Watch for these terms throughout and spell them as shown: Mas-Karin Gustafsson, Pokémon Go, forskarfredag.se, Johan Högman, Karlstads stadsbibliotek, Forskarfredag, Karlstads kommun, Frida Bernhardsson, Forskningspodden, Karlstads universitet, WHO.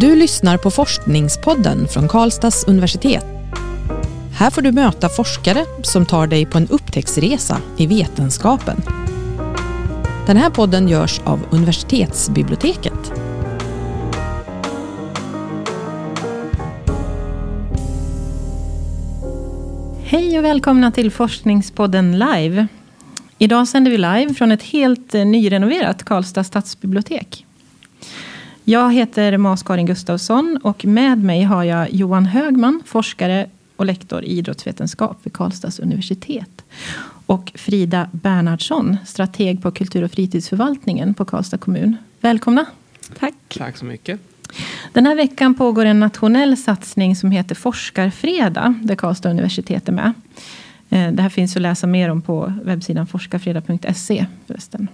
Du lyssnar på Forskningspodden från Karlstads universitet. Här får du möta forskare som tar dig på en upptäcktsresa i vetenskapen. Den här podden görs av universitetsbiblioteket. Hej och välkomna till Forskningspodden live. Idag sänder vi live från ett helt nyrenoverat Karlstads stadsbibliotek. Jag heter Mas-Karin Gustafsson och med mig har jag Johan Högman, forskare och lektor i idrottsvetenskap vid Karlstads universitet. Och Frida Bernhardsson, strateg på kultur- och fritidsförvaltningen på Karlstad kommun. Välkomna. Tack. Tack så mycket. Den här veckan pågår en nationell satsning som heter Forskarfredag, där Karlstad universitet är med. Det här finns att läsa mer om på webbsidan forskarfredag.se förresten.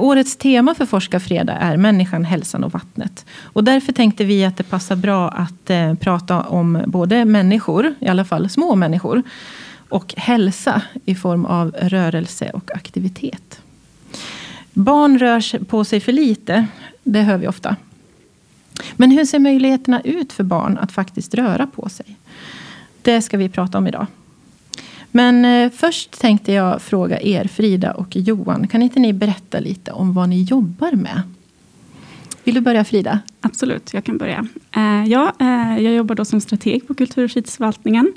Årets tema för Forskarfredag är människan, hälsan och vattnet. Och därför tänkte vi att det passar bra att prata om både människor, i alla fall små människor, och hälsa i form av rörelse och aktivitet. Barn rör på sig för lite, det hör vi ofta. Men hur ser möjligheterna ut för barn att faktiskt röra på sig? Det ska vi prata om idag. Men först tänkte jag fråga er, Frida och Johan. Kan inte ni berätta lite om vad ni jobbar med? Vill du börja, Frida? Absolut, jag kan börja. Jag jobbar då som strateg på kultur- och fritidsförvaltningen.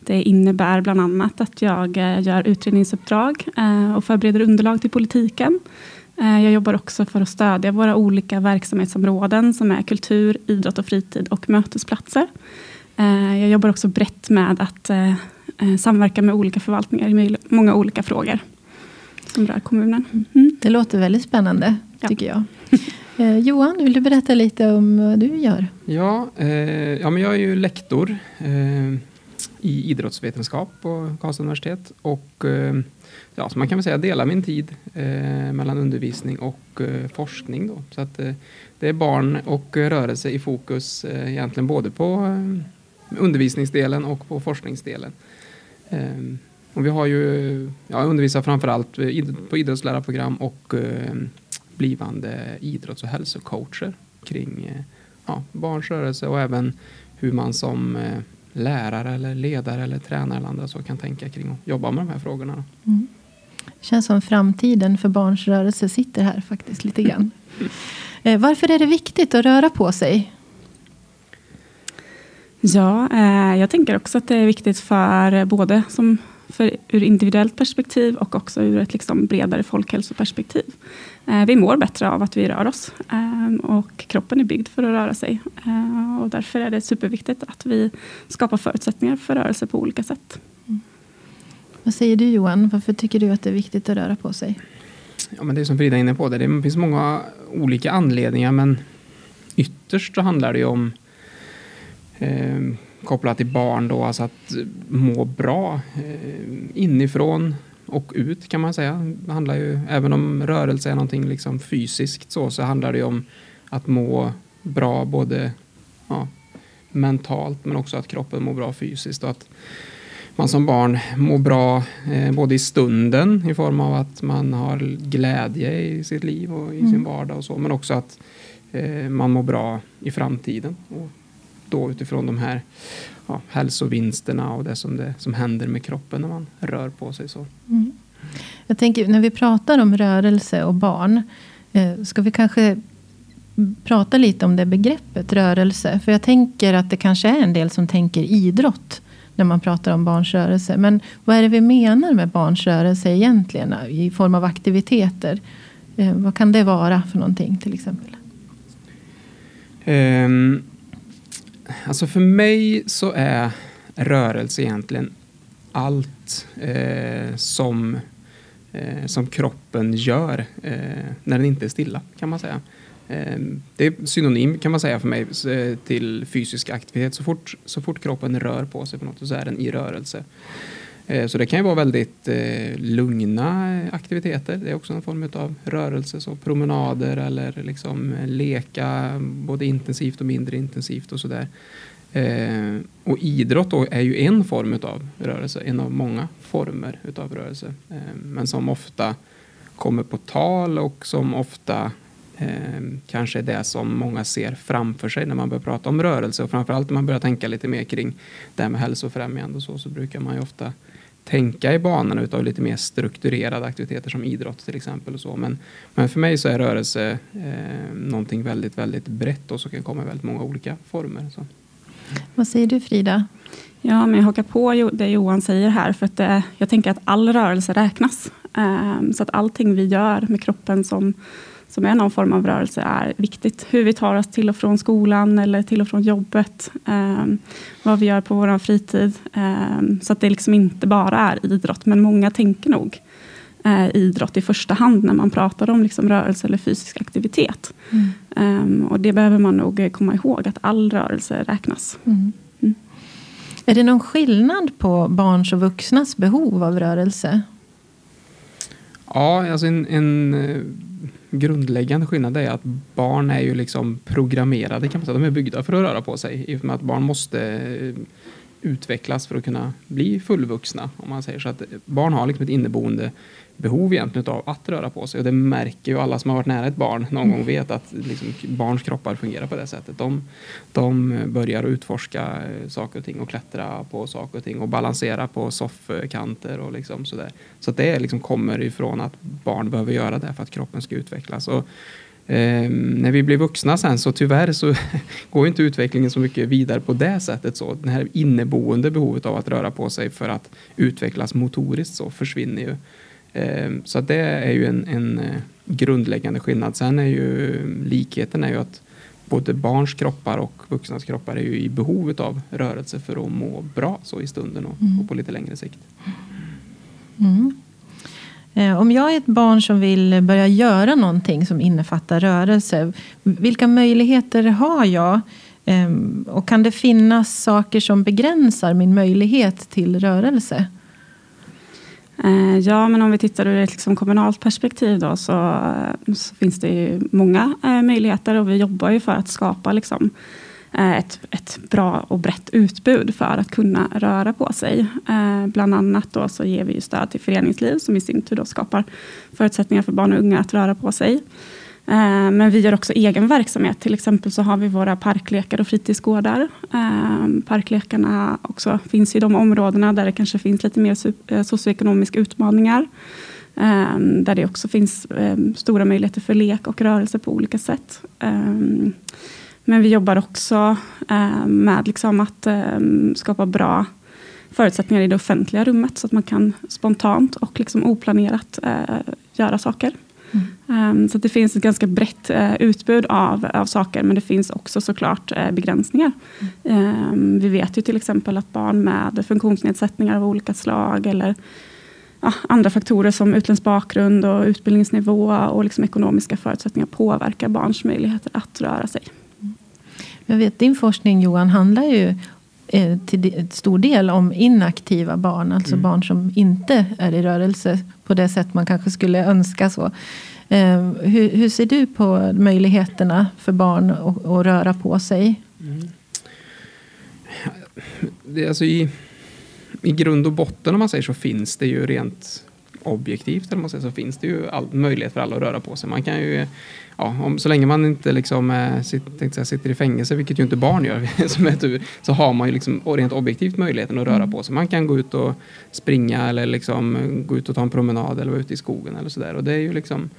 Det innebär bland annat att jag gör utredningsuppdrag och förbereder underlag till politiken. Jag jobbar också för att stödja våra olika verksamhetsområden som är kultur, idrott och fritid och mötesplatser. Jag jobbar också brett med att samverka med olika förvaltningar i många olika frågor som rör kommunen. Mm. Det låter väldigt spännande, tycker jag. Johan, vill du berätta lite om vad du gör? Ja, men jag är ju lektor i idrottsvetenskap på Karlstads universitet. Och så man kan väl säga delar min tid mellan undervisning och forskning. Då. Så att det är barn och rörelse i fokus egentligen både på undervisningsdelen och på forskningsdelen. Och vi har ju, undervisar framförallt på idrottslärarprogram och blivande idrotts- och hälsocoacher kring barns rörelse och även hur man som lärare eller ledare eller tränare eller andra så kan tänka kring att jobba med de här frågorna. Mm. Känns som framtiden för barns rörelse sitter här faktiskt lite grann. Varför är det viktigt att röra på sig? Ja, jag tänker också att det är viktigt för både ur individuellt perspektiv och också ur ett liksom bredare folkhälsoperspektiv. Vi mår bättre av att vi rör oss och kroppen är byggd för att röra sig. Och därför är det superviktigt att vi skapar förutsättningar för rörelse på olika sätt. Mm. Vad säger du, Johan? Varför tycker du att det är viktigt att röra på sig? Ja, men det är som Frida är inne på, det finns många olika anledningar, men ytterst så handlar det ju om kopplat till barn då, alltså att må bra inifrån och ut kan man säga. Det handlar ju, även om rörelse är någonting liksom fysiskt så handlar det ju om att må bra både mentalt men också att kroppen mår bra fysiskt och att man som barn mår bra både i stunden i form av att man har glädje i sitt liv och i sin vardag och så, men också att man mår bra i framtiden och då utifrån de här hälsovinsterna och det som händer med kroppen när man rör på sig. Så. Mm. Jag tänker, när vi pratar om rörelse och barn, ska vi kanske prata lite om det begreppet rörelse. För jag tänker att det kanske är en del som tänker idrott när man pratar om barns rörelse. Men vad är det vi menar med barns rörelse egentligen i form av aktiviteter? Vad kan det vara för någonting till exempel? Alltså för mig så är rörelse egentligen allt som kroppen gör när den inte är stilla kan man säga. Det är synonym kan man säga för mig till fysisk aktivitet. Så fort kroppen rör på sig på något så är den i rörelse. Så det kan ju vara väldigt lugna aktiviteter. Det är också en form av rörelse, så promenader eller liksom leka både intensivt och mindre intensivt och sådär. Och idrott då är ju en form av rörelse, en av många former av rörelse. Men som ofta kommer på tal och som ofta kanske det som många ser framför sig när man börjar prata om rörelse, och framförallt när man börjar tänka lite mer kring det här med hälsofrämjande och så brukar man ju ofta tänka i banorna utav lite mer strukturerade aktiviteter som idrott till exempel och så, men för mig så är rörelse någonting väldigt, väldigt brett och så kan komma i väldigt många olika former. Så. Vad säger du, Frida? Ja, men jag hakar på det Johan säger här, för att jag tänker att all rörelse räknas, så att allting vi gör med kroppen som är någon form av rörelse är viktigt. Hur vi tar oss till och från skolan eller till och från jobbet. Vad vi gör på vår fritid. Så att det liksom inte bara är idrott. Men många tänker nog idrott i första hand när man pratar om liksom rörelse eller fysisk aktivitet. Mm. Och det behöver man nog komma ihåg, att all rörelse räknas. Mm. Mm. Är det någon skillnad på barns och vuxnas behov av rörelse? Ja, alltså en grundläggande skillnad är att barn är ju liksom programmerade, kan man säga. De är byggda för att röra på sig, i och med att barn måste utvecklas för att kunna bli fullvuxna, om man säger så. Att barn har liksom ett inneboende behov egentligen av att röra på sig, och det märker ju alla som har varit nära ett barn någon gång, vet att liksom barns kroppar fungerar på det sättet. De börjar utforska saker och ting och klättra på saker och ting och balansera på soffkanter och liksom sådär. Så att det liksom kommer ifrån att barn behöver göra det för att kroppen ska utvecklas. Och när vi blir vuxna sen, så tyvärr så går ju inte utvecklingen så mycket vidare på det sättet. Så det här inneboende behovet av att röra på sig för att utvecklas motoriskt så försvinner ju. Så det är ju en grundläggande skillnad. Sen är ju likheten är ju att både barns kroppar och vuxnas kroppar är ju i behovet av rörelse för att må bra så i stunden och på lite längre sikt. Mm. Om jag är ett barn som vill börja göra någonting som innefattar rörelse, vilka möjligheter har jag? Och kan det finnas saker som begränsar min möjlighet till rörelse? Ja, men om vi tittar ur ett liksom kommunalt perspektiv då, så finns det ju många möjligheter, och vi jobbar ju för att skapa liksom ett bra och brett utbud för att kunna röra på sig. Bland annat då så ger vi ju stöd till föreningsliv som i sin tur då skapar förutsättningar för barn och unga att röra på sig. Men vi gör också egen verksamhet. Till exempel så har vi våra parklekar och fritidsgårdar. Parklekarna också finns i de områdena där det kanske finns lite mer socioekonomiska utmaningar. Där det också finns stora möjligheter för lek och rörelse på olika sätt. Men vi jobbar också med liksom att skapa bra förutsättningar i det offentliga rummet så att man kan spontant och liksom oplanerat göra saker. Mm. Så det finns ett ganska brett utbud av saker, men det finns också såklart begränsningar. Mm. Vi vet ju till exempel att barn med funktionsnedsättningar av olika slag eller andra faktorer som utländsk bakgrund och utbildningsnivå och liksom ekonomiska förutsättningar påverkar barns möjligheter att röra sig. Jag vet, din forskning, Johan, handlar ju till stor del om inaktiva barn. Alltså barn som inte är i rörelse på det sätt man kanske skulle önska. Så. Hur ser du på möjligheterna för barn att röra på sig? Mm. Det är alltså i grund och botten, om man säger så, finns det ju rent objektivt, eller man säger så, finns det ju all möjlighet för alla att röra på sig. Man kan ju, så länge man inte liksom sitter i fängelse, vilket ju inte barn gör som är tur, så har man ju liksom rent objektivt möjligheten att röra på sig. Man kan gå ut och springa eller liksom gå ut och ta en promenad eller vara ute i skogen eller sådär. Och det är ju liksom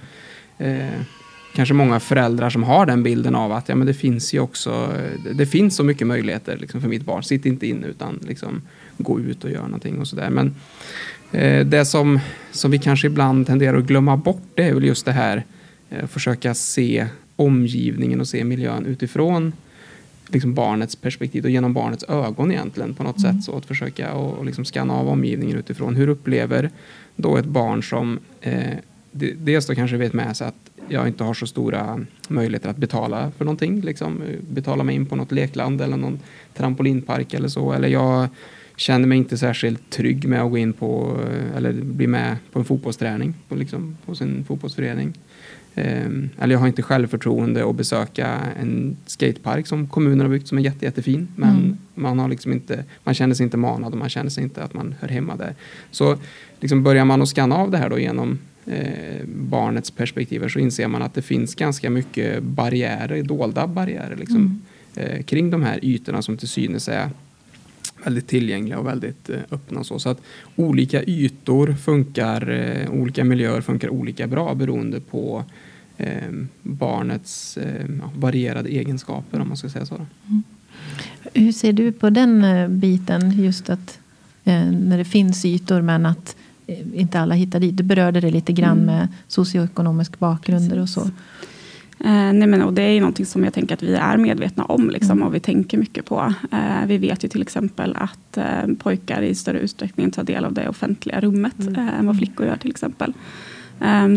kanske många föräldrar som har den bilden av att men det finns ju också, det finns så mycket möjligheter liksom för mitt barn. Sitt inte in utan liksom gå ut och göra någonting och sådär. Men det som vi kanske ibland tenderar att glömma bort, det är väl just det här försöka se omgivningen och se miljön utifrån liksom barnets perspektiv och genom barnets ögon egentligen på något sätt, så att försöka och liksom skanna av omgivningen utifrån. Hur upplever då ett barn som dels då kanske vet med sig att jag inte har så stora möjligheter att betala för någonting, liksom betala mig in på något lekland eller någon trampolinpark eller så, eller jag känner mig inte särskilt trygg med att gå in på eller bli med på en fotbollsträning på sin fotbollsförening. Eller jag har inte självförtroende att besöka en skatepark som kommunen har byggt som är jättefin, men man har liksom inte, man känner sig inte manad och man känner sig inte att man hör hemma där. Så liksom börjar man att skanna av det här då genom barnets perspektiv så inser man att det finns ganska mycket barriärer, dolda barriärer liksom, kring de här ytorna som till synes är väldigt tillgängliga och väldigt öppna. Så att olika ytor funkar, olika miljöer funkar olika bra beroende på barnets varierade egenskaper, om man ska säga så. Mm. Hur ser du på den biten, just att när det finns ytor men att inte alla hittar dit? Du berörde det lite grann med socioekonomisk bakgrunder och så. Nej, men, och det är ju någonting som jag tänker att vi är medvetna om liksom, och vi tänker mycket på. Vi vet ju till exempel att pojkar i större utsträckning tar del av det offentliga rummet än vad flickor gör till exempel.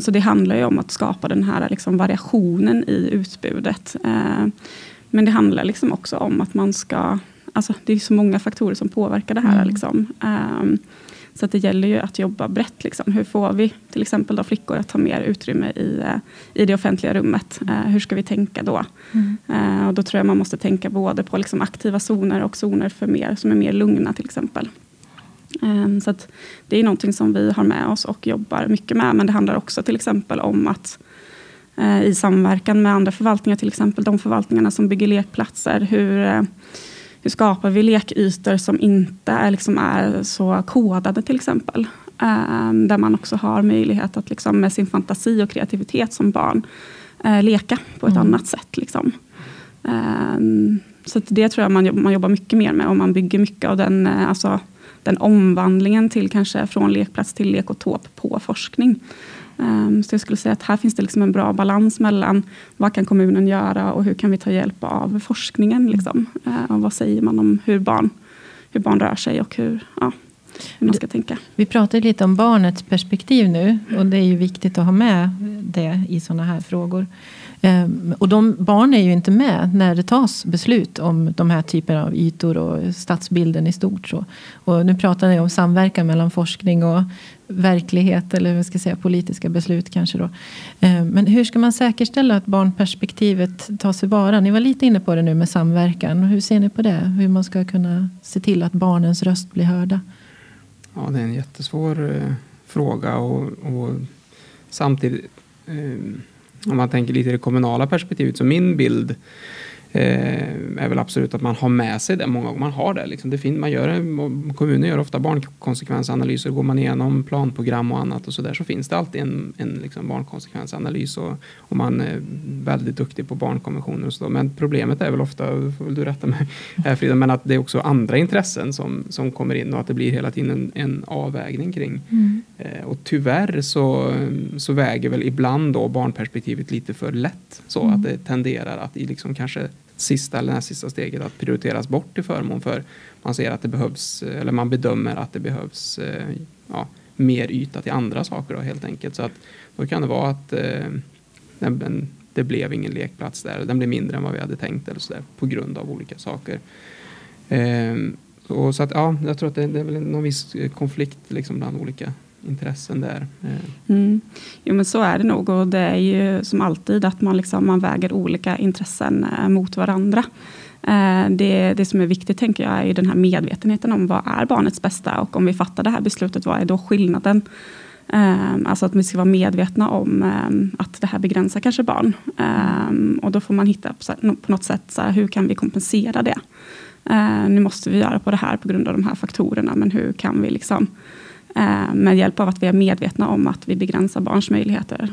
Så det handlar ju om att skapa den här liksom, variationen i utbudet. Men det handlar liksom också om att man ska... Alltså, det är så många faktorer som påverkar det här. Liksom. Så att det gäller ju att jobba brett. Liksom. Hur får vi till exempel då flickor att ta mer utrymme i det offentliga rummet? Hur ska vi tänka då? Och då tror jag man måste tänka både på liksom, aktiva zoner och zoner för mer, som är mer lugna till exempel. Så att det är någonting som vi har med oss och jobbar mycket med. Men det handlar också till exempel om att i samverkan med andra förvaltningar, till exempel de förvaltningarna som bygger lekplatser, hur skapar vi lekytor som inte är, liksom, är så kodade till exempel. Där man också har möjlighet att liksom, med sin fantasi och kreativitet som barn leka på ett annat sätt. Liksom. Så att det tror jag man jobbar mycket mer med, och man bygger mycket av den... Alltså, den omvandlingen till kanske från lekplats till lekotop på forskning. Så jag skulle säga att här finns det liksom en bra balans mellan vad kan kommunen göra och hur kan vi ta hjälp av forskningen. Liksom. Och vad säger man om hur barn rör sig och hur man ska tänka. Vi pratar lite om barnets perspektiv nu, och det är ju viktigt att ha med det i sådana här frågor. Och de barn är ju inte med när det tas beslut om de här typen av ytor och stadsbilden i stort. Så. Och nu pratar ni om samverkan mellan forskning och verklighet, eller hur ska jag säga, politiska beslut kanske då. Men hur ska man säkerställa att barnperspektivet tas i vara? Ni var lite inne på det nu med samverkan. Hur ser ni på det? Hur man ska kunna se till att barnens röst blir hörda? Ja, det är en jättesvår fråga och samtidigt... Om man tänker lite i det kommunala perspektivet, så min bild är väl absolut att man har med sig det. Många gånger man har det. Liksom. Kommuner gör ofta barnkonsekvensanalyser. Går man igenom planprogram och annat och så där, så finns det alltid en liksom barnkonsekvensanalys. Och man är väldigt duktig på barnkonventioner och så. Men problemet är väl ofta, får väl du rätta mig här Frida, men att det är också andra intressen som kommer in, och att det blir hela tiden en avvägning kring. Och tyvärr så väger väl ibland då barnperspektivet lite för lätt. Så att det tenderar att i liksom kanske sista steget att prioriteras bort i förmån för man ser att det behövs, eller man bedömer att det behövs mer yta till andra saker då, helt enkelt. Så att då kan det vara att det blev ingen lekplats där, den blev mindre än vad vi hade tänkt eller så där, på grund av olika saker. Så att jag tror att det är väl någon viss konflikt liksom bland olika intressen där. Jo, men så är det nog, och det är ju som alltid att man väger olika intressen mot varandra. Det som är viktigt, tänker jag, är ju den här medvetenheten om vad är barnets bästa, och om vi fattar det här beslutet, vad är då skillnaden? Alltså att vi ska vara medvetna om att det här begränsar kanske barn. Och då får man hitta på något sätt, så här, hur kan vi kompensera det? Nu måste vi göra på det här på grund av de här faktorerna, men hur kan vi liksom med hjälp av att vi är medvetna om att vi begränsar barns möjligheter,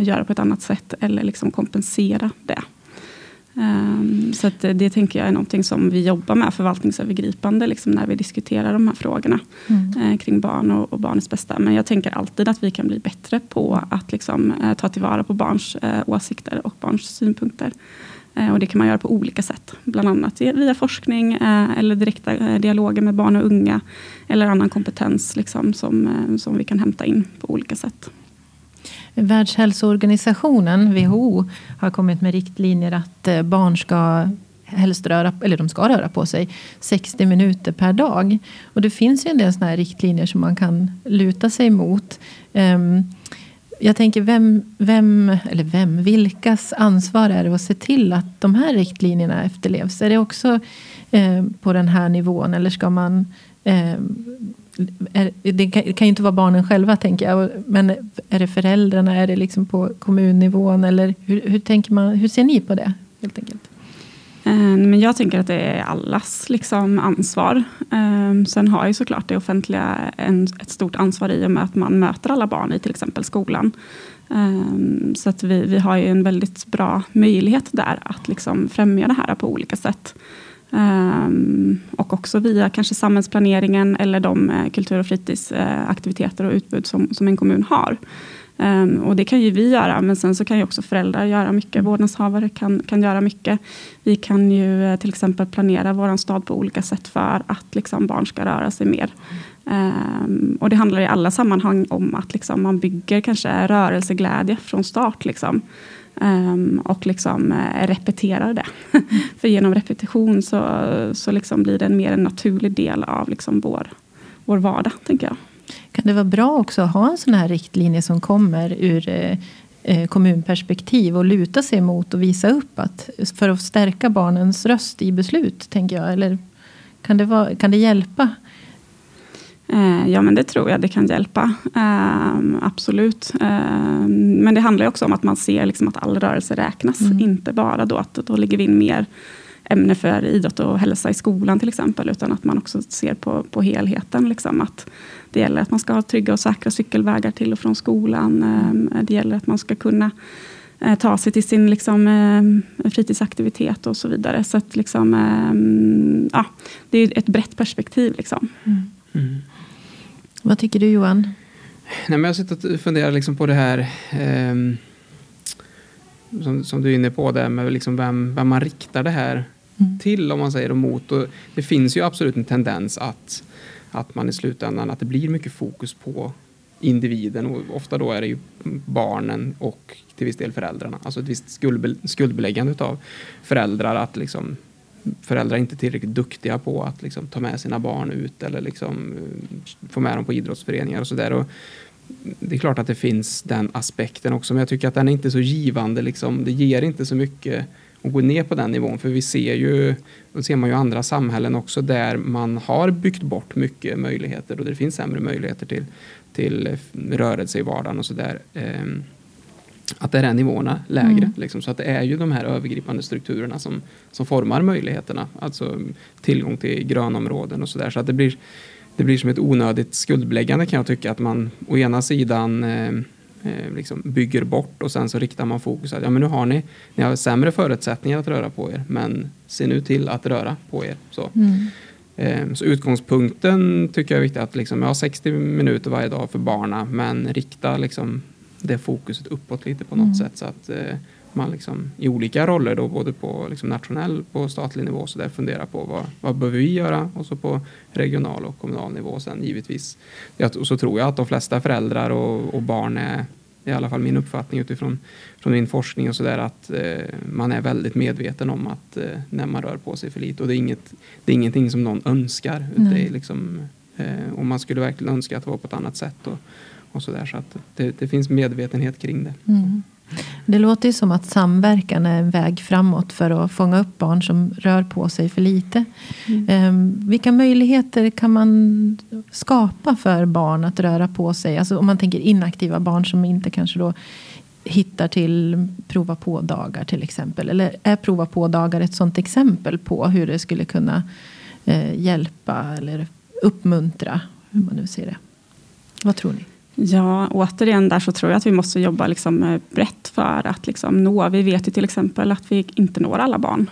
göra på ett annat sätt eller liksom kompensera det. Så att det tänker jag är någonting som vi jobbar med förvaltningsövergripande liksom, när vi diskuterar de här frågorna kring barn och barnets bästa. Men jag tänker alltid att vi kan bli bättre på att liksom, ta tillvara på barns åsikter och barns synpunkter. Och det kan man göra på olika sätt, bland annat via forskning eller direkta dialoger med barn och unga eller annan kompetens liksom, som vi kan hämta in på olika sätt. Världshälsoorganisationen, WHO, har kommit med riktlinjer att barn ska helst röra på sig 60 minuter per dag. Och det finns ju en del såna här riktlinjer som man kan luta sig mot. Jag tänker, vilkas ansvar är det att se till att de här riktlinjerna efterlevs? Är det också på den här nivån, eller ska man det kan ju inte vara barnen själva, tänker jag. Men är det föräldrarna? Är det liksom på kommunnivån? Eller hur tänker man? Hur ser ni på det, helt enkelt? Men jag tänker att det är allas liksom ansvar. Sen har ju såklart det offentliga ett stort ansvar i och med att man möter alla barn i till exempel skolan. Så att vi har ju en väldigt bra möjlighet där att liksom främja det här på olika sätt. Och också via kanske samhällsplaneringen eller de kultur- och fritidsaktiviteter och utbud som en kommun har. Och det kan ju vi göra, men sen så kan ju också föräldrar göra mycket. Vårdnadshavare kan göra mycket. Vi kan ju till exempel planera våran stad på olika sätt för att liksom barn ska röra sig mer. Och det handlar i alla sammanhang om att liksom man bygger kanske rörelseglädje från start liksom. Och liksom repeterar det. För genom repetition så liksom blir det mer en naturlig del av liksom vår vardag, tänker jag. Kan det vara bra också att ha en sån här riktlinje som kommer ur kommunperspektiv och luta sig mot och visa upp att, för att stärka barnens röst i beslut, tänker jag? Eller kan det hjälpa? Ja, men det tror jag det kan hjälpa. Absolut. Men det handlar ju också om att man ser liksom att all rörelse räknas. Inte bara då att då lägger vi in mer ämne för idrott och hälsa i skolan till exempel, utan att man också ser på helheten. Liksom, att det gäller att man ska ha trygga och säkra cykelvägar till och från skolan. Det gäller att man ska kunna ta sig till sin liksom, fritidsaktivitet och så vidare. Så att, liksom, ja, det är ett brett perspektiv. Liksom. Mm. Vad tycker du, Johan? Nej, men jag sitter och funderar liksom på det här som du är inne på där med liksom vem man riktar det här till, om man säger emot. Och det finns ju absolut en tendens att man i slutändan att det blir mycket fokus på individen, och ofta då är det ju barnen och till viss del föräldrarna. Alltså ett visst skuldbeläggande av föräldrar, att liksom föräldrar inte tillräckligt duktiga på att liksom ta med sina barn ut eller liksom få med dem på idrottsföreningar och sådär. Och det är klart att det finns den aspekten också, men jag tycker att den är inte så givande liksom. Det ger inte så mycket att gå ner på den nivån, för vi ser ju, och ser man ju andra samhällen också där man har byggt bort mycket möjligheter och det finns sämre möjligheter till rörelse i vardagen och sådär. Att det är nivåerna lägre. Liksom. Så att det är ju de här övergripande strukturerna som formar möjligheterna. Alltså tillgång till grönområden och sådär. Så att det blir som ett onödigt skuldbeläggande, kan jag tycka. Att man å ena sidan liksom bygger bort och sen så riktar man fokus. Att, ja, men nu har ni har sämre förutsättningar att röra på er. Men se nu till att röra på er. Så, så utgångspunkten tycker jag är viktig. Att liksom, jag har 60 minuter varje dag för barna. Men rikta liksom det fokuset uppåt lite på något sätt, så att man liksom i olika roller då, både på liksom nationell, på statlig nivå så där, funderar på vad behöver vi göra, och så på regional och kommunal nivå sen givetvis. Och så tror jag att de flesta föräldrar och barn är, i alla fall min uppfattning utifrån från min forskning och sådär, att man är väldigt medveten om att när man rör på sig för lite, och det är ingenting som någon önskar. Det är liksom, och man skulle verkligen önska att det var på ett annat sätt och sådär, så att det finns medvetenhet kring det. Mm. Det låter ju som att samverkan är en väg framåt för att fånga upp barn som rör på sig för lite. Vilka möjligheter kan man skapa för barn att röra på sig? Alltså om man tänker inaktiva barn som inte kanske då hittar till prova på dagar till exempel. Eller är prova på dagar ett sådant exempel på hur det skulle kunna hjälpa eller uppmuntra, hur man nu ser det? Vad tror ni? Ja, återigen där så tror jag att vi måste jobba liksom brett för att liksom nå. Vi vet ju till exempel att vi inte når alla barn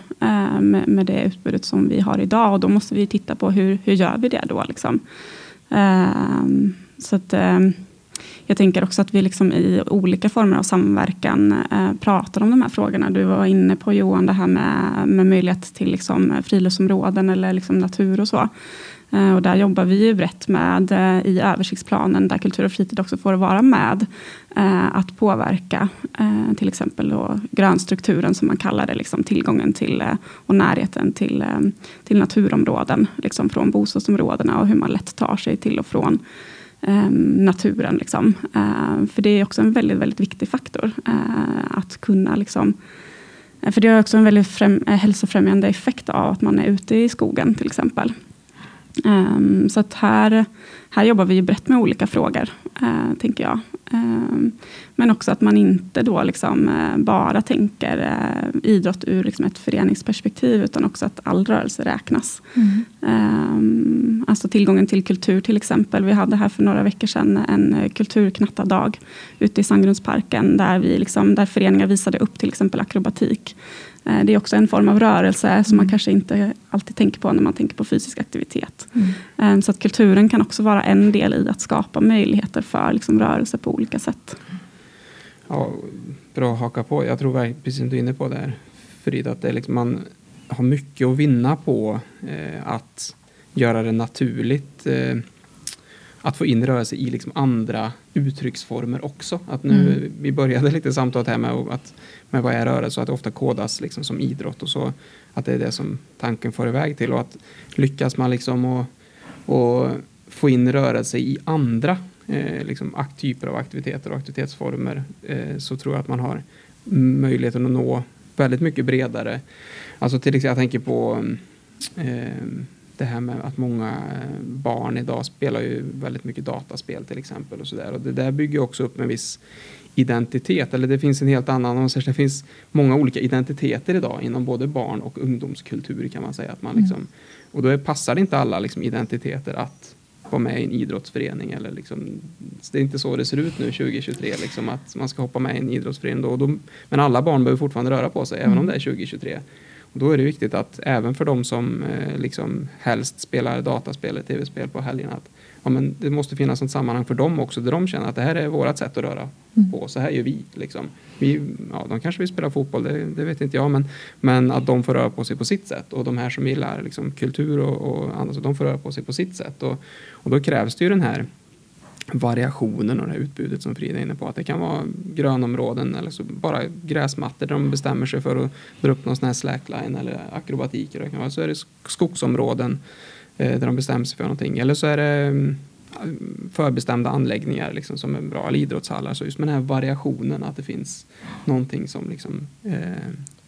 med det utbudet som vi har idag. Och då måste vi titta på hur gör vi det då liksom. Så att jag tänker också att vi liksom i olika former av samverkan pratar om de här frågorna. Du var inne på, Johan, det här med möjlighet till liksom friluftsområden eller liksom natur och så. Och där jobbar vi ju brett med i översiktsplanen, där kultur och fritid också får vara med, att påverka till exempel då grönstrukturen som man kallar det, liksom tillgången till och närheten till naturområden liksom från bostadsområdena, och hur man lätt tar sig till och från naturen. Liksom. För det är också en väldigt, väldigt viktig faktor att kunna liksom. För det har också en väldigt hälsofrämjande effekt av att man är ute i skogen till exempel. Så att här här jobbar vi ju brett med olika frågor, tänker jag. Men också att man inte då liksom bara tänker idrott ur liksom ett föreningsperspektiv, utan också att all rörelse räknas. Mm. Alltså tillgången till kultur till exempel. Vi hade här för några veckor sedan en kulturknattadag ute i Sandgrundsparken där föreningar visade upp till exempel akrobatik. Det är också en form av rörelse som man kanske inte alltid tänker på när man tänker på fysisk aktivitet. Mm. Så att kulturen kan också vara en del i att skapa möjligheter för liksom rörelse på olika sätt. Ja, bra att haka på. Jag tror verkligen, precis som du är inne på där, Frida, att det är liksom, man har mycket att vinna på att göra det naturligt. Att få in rörelse i liksom andra uttrycksformer också. Att nu, vi började lite samtalet här med vad är rörelse, och att det ofta kodas liksom som idrott och så. Att det är det som tanken får iväg till. Och att lyckas man liksom och få in rörelse i andra liksom typer av aktiviteter och aktivitetsformer, så tror jag att man har möjligheten att nå väldigt mycket bredare. Alltså till exempel, jag tänker på det här med att många barn idag spelar ju väldigt mycket dataspel till exempel och sådär. Och det där bygger också upp en viss identitet. Eller det finns en helt annan, och särskilt det finns många olika identiteter idag inom både barn- och ungdomskultur, kan man säga. Att man liksom, och då passar det inte alla liksom identiteter att vara med i en idrottsförening. Eller liksom, det är inte så det ser ut nu 2023. Liksom, att man ska hoppa med i en idrottsförening. Men alla barn behöver fortfarande röra på sig, även om det är 2023. Då är det viktigt att även för de som liksom helst spelar dataspel eller tv-spel på helgen, att ja, men det måste finnas ett sammanhang för dem också, där de känner att det här är vårt sätt att röra på. Så här gör vi. Liksom. De kanske vill spela fotboll, det vet inte jag, men att de får röra på sig på sitt sätt. Och de här som gillar liksom kultur och annat, de får röra på sig på sitt sätt. Och då krävs det ju den här variationen och det här utbudet som Frida är inne på, att det kan vara grönområden eller så bara gräsmattor där de bestämmer sig för att dra upp någon sån här slackline eller akrobatik, eller det kan vara, så är det skogsområden där de bestämmer sig för någonting, eller så är det förbestämda anläggningar liksom, som är bra, eller idrottshallar. Så just med den här variationen, att det finns någonting som liksom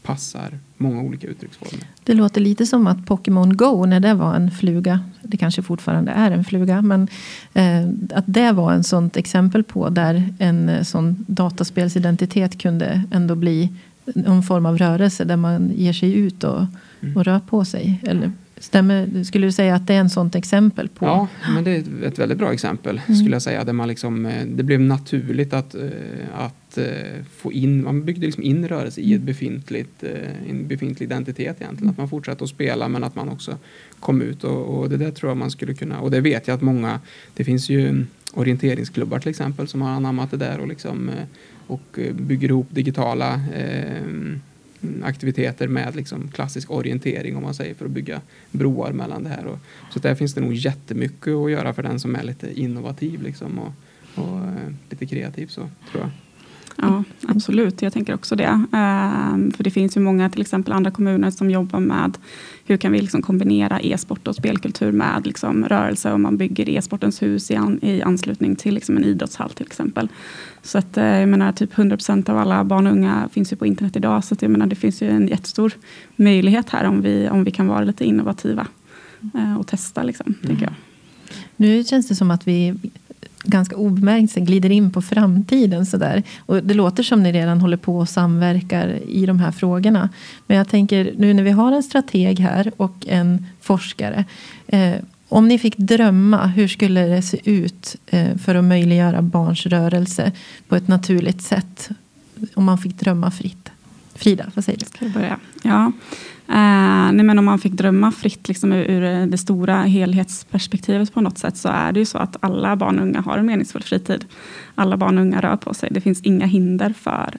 passar många olika uttrycksformer. Det låter lite som att Pokémon Go, när det var en fluga, det kanske fortfarande är en fluga, men att det var en sånt exempel på där en sån dataspelsidentitet kunde ändå bli någon form av rörelse där man ger sig ut och rör på sig. Eller stämmer, skulle du säga att det är en sånt exempel på? Ja, men det är ett väldigt bra exempel skulle jag säga, där man liksom, det blev naturligt att få in, man byggde liksom in rörelse i en befintlig identitet egentligen, att man fortsatte att spela men att man också kom ut, och det där tror jag man skulle kunna, och det vet jag att många, det finns ju orienteringsklubbar till exempel som har anammat det där och liksom och bygger ihop digitala aktiviteter med liksom klassisk orientering, om man säger, för att bygga broar mellan det här. Så där finns det nog jättemycket att göra för den som är lite innovativ liksom, och lite kreativ, så tror jag. Ja, absolut. Jag tänker också det. För det finns ju många, till exempel andra kommuner som jobbar med hur kan vi liksom kombinera e-sport och spelkultur med liksom rörelse, och man bygger e-sportens hus i anslutning till liksom en idrottshall till exempel. Så att jag menar, typ 100% av alla barn och unga finns ju på internet idag, så att jag menar, det finns ju en jättestor möjlighet här om vi kan vara lite innovativa och testa liksom, tänker jag. Nu känns det som att vi ganska obemärkt glider in på framtiden så där. Och det låter som ni redan håller på och samverkar i de här frågorna. Men jag tänker nu när vi har en strateg här och en forskare. Om ni fick drömma, hur skulle det se ut för att möjliggöra barns rörelse på ett naturligt sätt? Om man fick drömma fritt. Frida, vad säger du? Ska jag börja? Ja. Nej, men om man fick drömma fritt liksom, ur det stora helhetsperspektivet på något sätt, så är det ju så att alla barn och unga har en meningsfull fritid. Alla barn och unga rör på sig. Det finns inga hinder för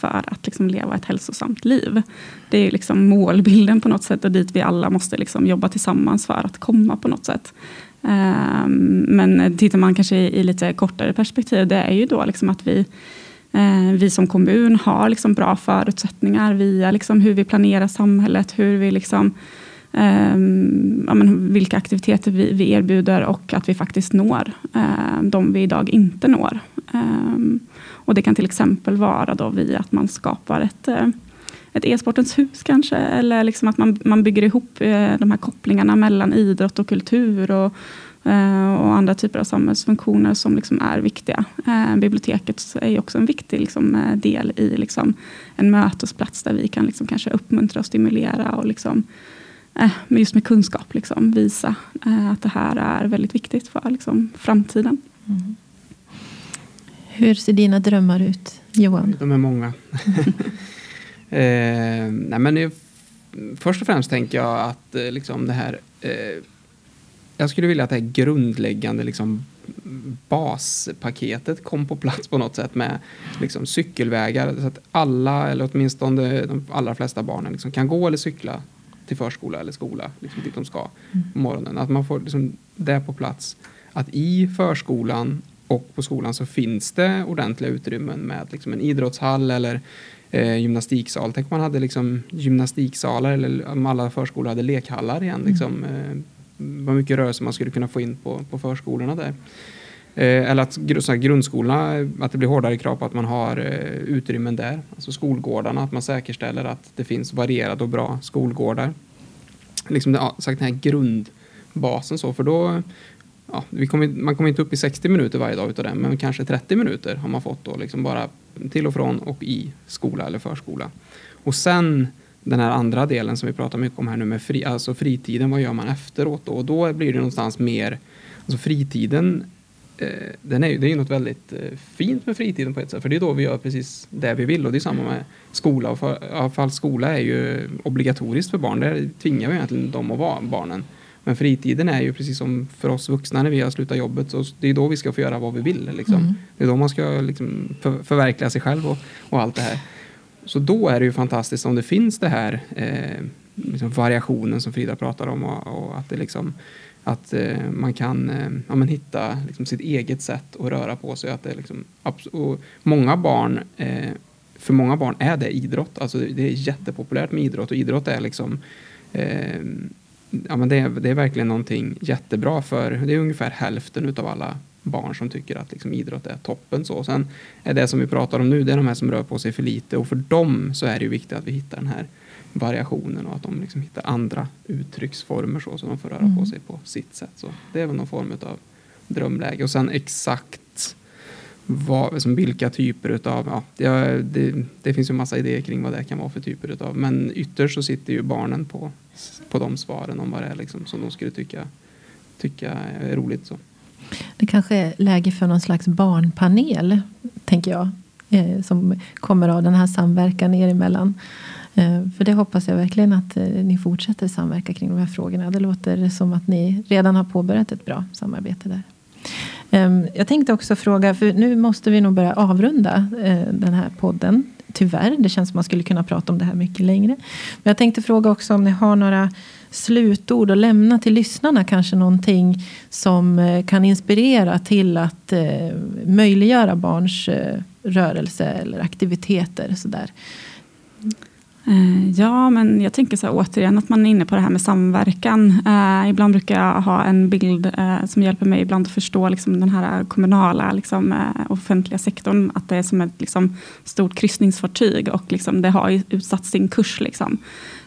att liksom, leva ett hälsosamt liv. Det är ju liksom målbilden på något sätt, och dit vi alla måste liksom, jobba tillsammans för att komma på något sätt. Men tittar man kanske i lite kortare perspektiv, det är ju då liksom, att vi som kommun har liksom bra förutsättningar via liksom hur vi planerar samhället, hur vi liksom, vilka aktiviteter vi erbjuder, och att vi faktiskt når de vi idag inte når. Och det kan till exempel vara då via att man skapar ett e-sportens hus kanske, eller liksom att man bygger ihop de här kopplingarna mellan idrott och kultur, och och andra typer av samhällsfunktioner som liksom är viktiga. Biblioteket är ju också en viktig liksom, del i liksom, en mötesplats där vi kan liksom, kanske uppmuntra och stimulera och liksom, just med kunskap liksom, visa att det här är väldigt viktigt för liksom, framtiden. Mm. Hur ser dina drömmar ut, Johan? De är många. Nej, men först och främst tänker jag att liksom, det här... jag skulle vilja att det här grundläggande liksom, baspaketet kom på plats på något sätt med liksom, cykelvägar. Så att alla, eller åtminstone de allra flesta barnen liksom, kan gå eller cykla till förskola eller skola. Liksom, dit de ska på morgonen. Att man får liksom, det på plats. Att i förskolan och på skolan så finns det ordentliga utrymmen med liksom, en idrottshall eller gymnastiksal. Tänk om man hade liksom, gymnastiksalar eller om alla förskolor hade lekhallar igen. Liksom, vad mycket rörelse man skulle kunna få in på förskolorna där. Eller att grundskolorna, att det blir hårdare krav på att man har utrymmen där. Alltså skolgårdarna, att man säkerställer att det finns varierade och bra skolgårdar. Liksom ja, sagt, den här grundbasen så, för då ja, man kommer inte upp i 60 minuter varje dag utav det, men kanske 30 minuter har man fått då liksom bara till och från och i skola eller förskola. Och sen den här andra delen som vi pratar mycket om här nu med alltså fritiden, vad gör man efteråt då? Och då blir det någonstans mer, alltså fritiden, det är ju något väldigt fint med fritiden på ett sätt. För det är då vi gör precis det vi vill, och det är samma med skola. Och för skola är ju obligatoriskt för barn, där tvingar vi egentligen dem att vara barnen. Men fritiden är ju precis som för oss vuxna när vi har slutat jobbet. Så det är då vi ska få göra vad vi vill. Liksom. Mm. Det är då man ska liksom, förverkliga sig själv och allt det här. Så då är det ju fantastiskt om det finns det här liksom variationen som Frida pratar om, och att, det liksom, att man kan ja, men hitta liksom sitt eget sätt att röra på sig. Att det liksom, för många barn är det idrott. Alltså det är jättepopulärt med idrott, och idrott är liksom... ja, men det är verkligen någonting jättebra, för det är ungefär hälften av alla barn som tycker att liksom, idrott är toppen. Så. Sen är det som vi pratar om nu, det är de här som rör på sig för lite, och för dem så är det ju viktigt att vi hittar den här variationen och att de liksom hittar andra uttrycksformer så de får röra på sig på sitt sätt. Så det är väl någon form av drömläge. Och sen exakt vilka typer utav, ja, det finns ju en massa idéer kring vad det kan vara för typer utav, men ytterst så sitter ju barnen på de svaren om vad det är liksom, som de skulle tycka är roligt så. Det kanske är läge för någon slags barnpanel, tänker jag, som kommer av den här samverkan er emellan. För det hoppas jag verkligen att ni fortsätter samverka kring de här frågorna. Det låter som att ni redan har påbörjat ett bra samarbete där. Jag tänkte också fråga, för nu måste vi nog börja avrunda den här podden. Tyvärr, det känns som man skulle kunna prata om det här mycket längre. Men jag tänkte fråga också om ni har några slutord att lämna till lyssnarna. Kanske någonting som kan inspirera till att möjliggöra barns rörelse eller aktiviteter. Sådär. Ja, men jag tänker så här, återigen att man är inne på det här med samverkan. Ibland brukar jag ha en bild som hjälper mig ibland att förstå liksom, den här kommunala liksom, offentliga sektorn. Att det är som ett liksom, stort kryssningsfartyg, och liksom, det har ju utsatt sin kurs. Liksom.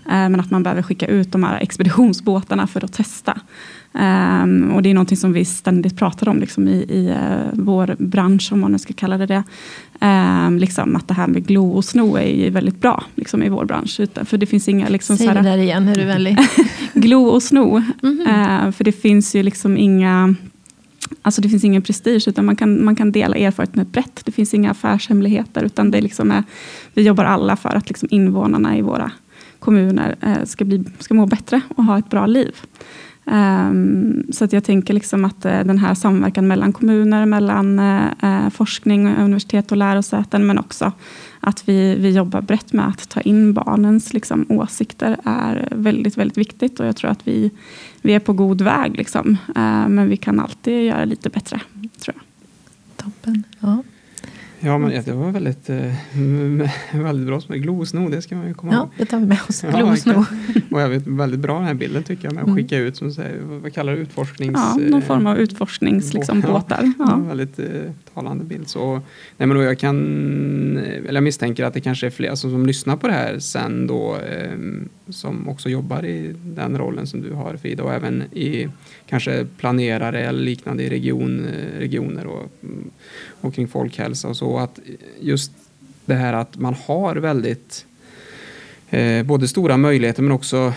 Men att man behöver skicka ut de här expeditionsbåtarna för att testa. Och det är någonting som vi ständigt pratar om liksom, i vår bransch, om man nu ska kalla det. Liksom, att det här med glo och sno är ju väldigt bra liksom, i vår bransch. För det finns inga, liksom, säg det där igen, är du vänlig? Glo och sno. Mm-hmm. För det finns ju liksom inga... Alltså det finns ingen prestige, utan man kan dela erfarenhet brett. Det finns inga affärshemligheter, utan det liksom är, vi jobbar alla för att liksom, invånarna i våra kommuner ska må bättre och ha ett bra liv. Så att jag tänker liksom att den här samverkan mellan kommuner, mellan forskning, universitet och lärosäten, men också att vi jobbar brett med att ta in barnens liksom, åsikter är väldigt, väldigt viktigt. Och jag tror att vi är på god väg, liksom. Men vi kan alltid göra lite bättre, tror jag. Toppen, ja. Ja, men det var väldigt bra som är glosno, det ska man ju komma ihåg. Ja, det tar vi med oss, glosno. Ja, och jag vet väldigt bra den här bilden tycker jag med att skicka ut som säger, vad kallar det, utforsknings... Ja, någon form av utforsknings liksom, båtar. Ja, en väldigt talande bild. Så, nej, men då jag misstänker att det kanske är fler som lyssnar på det här sen då, som också jobbar i den rollen som du har, Frida, och även i kanske planerare eller liknande i regioner och kring folkhälsa och så, att just det här att man har väldigt både stora möjligheter men också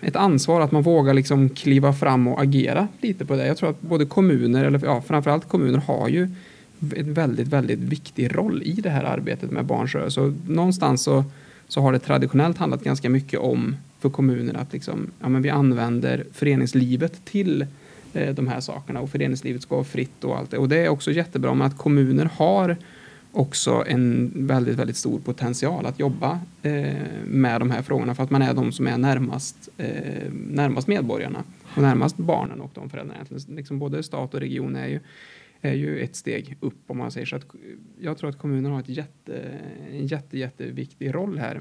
ett ansvar att man vågar liksom kliva fram och agera lite på det. Jag tror att både kommuner, eller framförallt kommuner, har ju en väldigt, väldigt viktig roll i det här arbetet med barns rörelse. Så någonstans så har det traditionellt handlat ganska mycket om för kommunerna att liksom, ja, men vi använder föreningslivet till de här sakerna och föreningslivet ska vara fritt och allt det. Och det är också jättebra med att kommuner har också en väldigt, väldigt stor potential att jobba med de här frågorna, för att man är de som är närmast medborgarna och närmast barnen och de föräldrarna. Liksom både stat och region är ju ett steg upp om man säger så. Att jag tror att kommunen har en jätteviktig roll här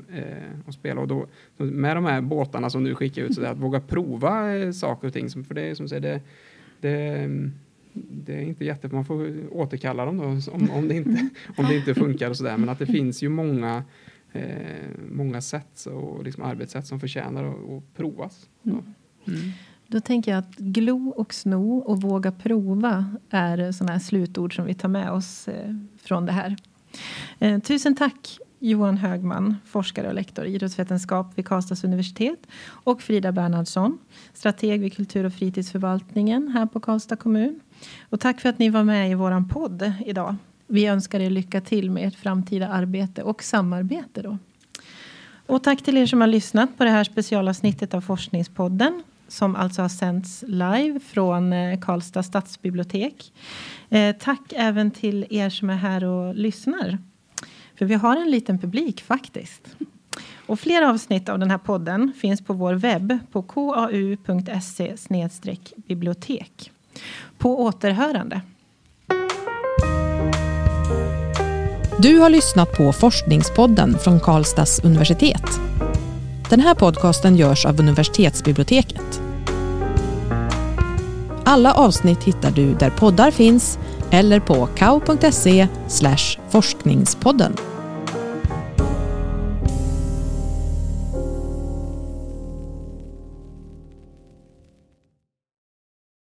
att spela. Och då, med de här båtarna som du skickar ut, så att våga prova saker och ting. För det är som säger, det är inte man får återkalla dem då, om det inte funkar och sådär. Men att det finns ju många sätt och liksom arbetssätt som förtjänar att provas. Då tänker jag att glo och sno och våga prova är sådana här slutord som vi tar med oss från det här. Tusen tack Johan Högman, forskare och lektor i idrottsvetenskap vid Karlstads universitet, och Frida Bernhardsson, strateg vid kultur- och fritidsförvaltningen här på Karlstad kommun. Och tack för att ni var med i våran podd idag. Vi önskar er lycka till med ert framtida arbete och samarbete då. Och tack till er som har lyssnat på det här specialavsnittet av Forskningspodden, som alltså har sänts live från Karlstads stadsbibliotek. Tack även till er som är här och lyssnar. För vi har en liten publik faktiskt. Och fler avsnitt av den här podden finns på vår webb på kau.se/bibliotek. På återhörande. Du har lyssnat på Forskningspodden från Karlstads universitet. Den här podcasten görs av universitetsbiblioteket. Alla avsnitt hittar du där poddar finns eller på kau.se/forskningspodden.